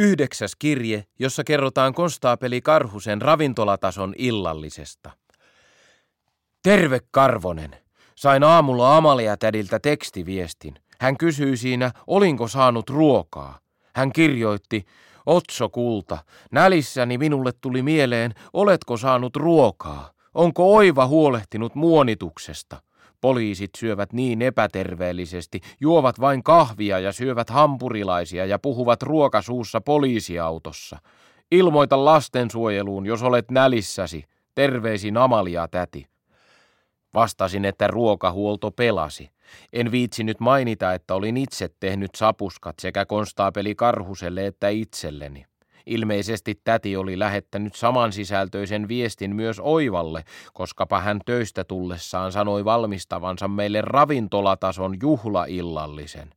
9. kirje, jossa kerrotaan konstaapeli Karhusen ravintolatason illallisesta. Terve Karvonen! Sain aamulla Amalia-tädiltä tekstiviestin. Hän kysyi siinä, olinko saanut ruokaa. Hän kirjoitti, Otso kulta, nälissäni minulle tuli mieleen, oletko saanut ruokaa? Onko Oiva huolehtinut muonituksesta? Poliisit syövät niin epäterveellisesti, juovat vain kahvia ja syövät hampurilaisia ja puhuvat ruokasuussa poliisiautossa. Ilmoita lastensuojeluun, jos olet nälissäsi. Terveisin Amalia-täti. Vastasin, että ruokahuolto pelasi. En viitsinyt mainita, että olin itse tehnyt sapuskat sekä konstaapeli Karhuselle että itselleni. Ilmeisesti täti oli lähettänyt samansisältöisen viestin myös Oivalle, koskapa hän töistä tullessaan sanoi valmistavansa meille ravintolatason juhlaillallisen.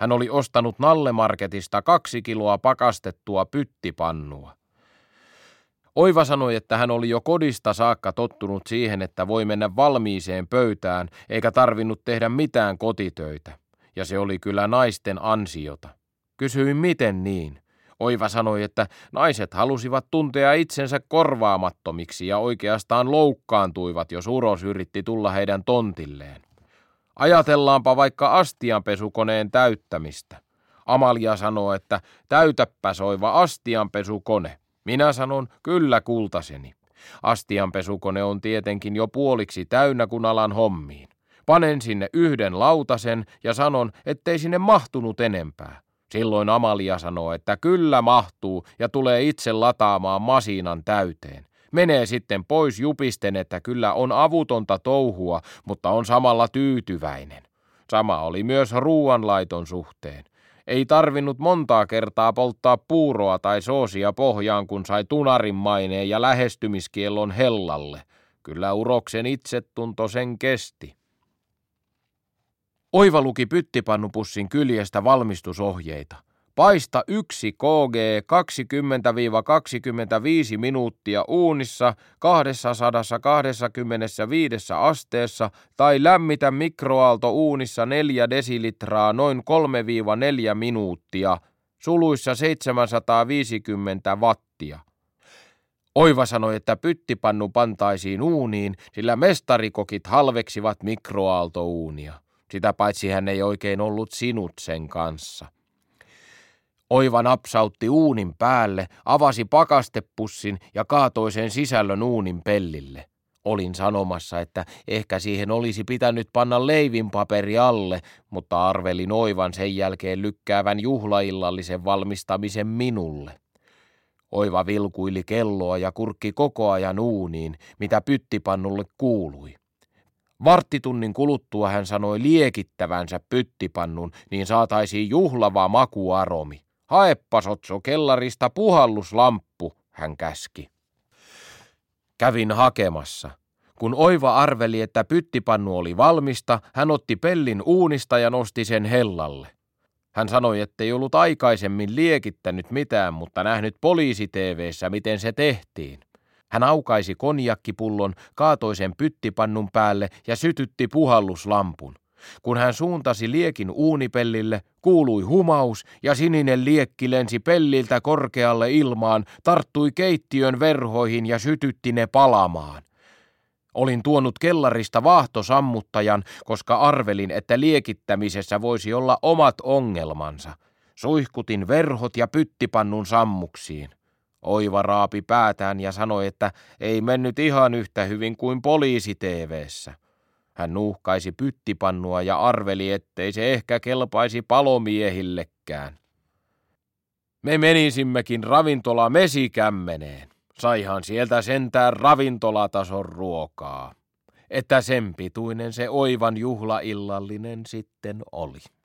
Hän oli ostanut Nallemarketista 2 kiloa pakastettua pyttipannua. Oiva sanoi, että hän oli jo kodista saakka tottunut siihen, että voi mennä valmiiseen pöytään eikä tarvinnut tehdä mitään kotitöitä. Ja se oli kyllä naisten ansiota. Kysyin, miten niin? Oiva sanoi, että naiset halusivat tuntea itsensä korvaamattomiksi ja oikeastaan loukkaantuivat, jos uros yritti tulla heidän tontilleen. Ajatellaanpa vaikka astianpesukoneen täyttämistä. Amalia sanoi, että täytäppäs Oiva astianpesukone. Minä sanon, kyllä kultaseni. Astianpesukone on tietenkin jo puoliksi täynnä, kun alan hommiin. Panen sinne 1 lautasen ja sanon, ettei sinne mahtunut enempää. Silloin Amalia sanoo, että kyllä mahtuu ja tulee itse lataamaan masiinan täyteen. Menee sitten pois jupisten, että kyllä on avutonta touhua, mutta on samalla tyytyväinen. Sama oli myös ruuanlaiton suhteen. Ei tarvinnut montaa kertaa polttaa puuroa tai soosia pohjaan, kun sai tunarin maineen ja lähestymiskiellon hellalle. Kyllä uroksen itsetunto sen kesti. Oiva luki pyttipannupussin kyljestä valmistusohjeita. Paista 1 kg 20-25 minuuttia uunissa 225 asteessa tai lämmitä mikroaaltouunissa 4 desilitraa noin 3-4 minuuttia, suluissa 750 wattia. Oiva sanoi, että pyttipannu pantaisiin uuniin, sillä mestarikokit halveksivat mikroaaltouunia. Sitä paitsi hän ei oikein ollut sinut sen kanssa. Oiva napsautti uunin päälle, avasi pakastepussin ja kaatoi sen sisällön uunin pellille. Olin sanomassa, että ehkä siihen olisi pitänyt panna leivinpaperi alle, mutta arvelin Oivan sen jälkeen lykkäävän juhlaillallisen valmistamisen minulle. Oiva vilkuili kelloa ja kurkki koko ajan uuniin, mitä pyttipannulle kuului. Varttitunnin kuluttua hän sanoi liekittävänsä pyttipannun, niin saataisiin juhlava makuaromi. Haeppas Otso kellarista puhalluslamppu, hän käski. Kävin hakemassa. Kun Oiva arveli, että pyttipannu oli valmista, hän otti pellin uunista ja nosti sen hellalle. Hän sanoi, ettei ollut aikaisemmin liekittänyt mitään, mutta nähnyt poliisi-tv:ssä, miten se tehtiin. Hän aukaisi konjakkipullon, kaatoi sen pyttipannun päälle ja sytytti puhalluslampun. Kun hän suuntasi liekin uunipellille, kuului humaus ja sininen liekki lensi pelliltä korkealle ilmaan, tarttui keittiön verhoihin ja sytytti ne palamaan. Olin tuonut kellarista vaahtosammuttajan, koska arvelin, että liekittämisessä voisi olla omat ongelmansa. Suihkutin verhot ja pyttipannun sammuksiin. Oiva raapi päätään ja sanoi, että ei mennyt ihan yhtä hyvin kuin poliisi-tv:ssä. Hän nuuhkaisi pyttipannua ja arveli, ettei se ehkä kelpaisi palomiehillekään. Me menisimmekin ravintola Mesikämmeneen. Saihan sieltä sentään ravintolatason ruokaa. Että sen pituinen se Oivan juhlaillallinen sitten oli.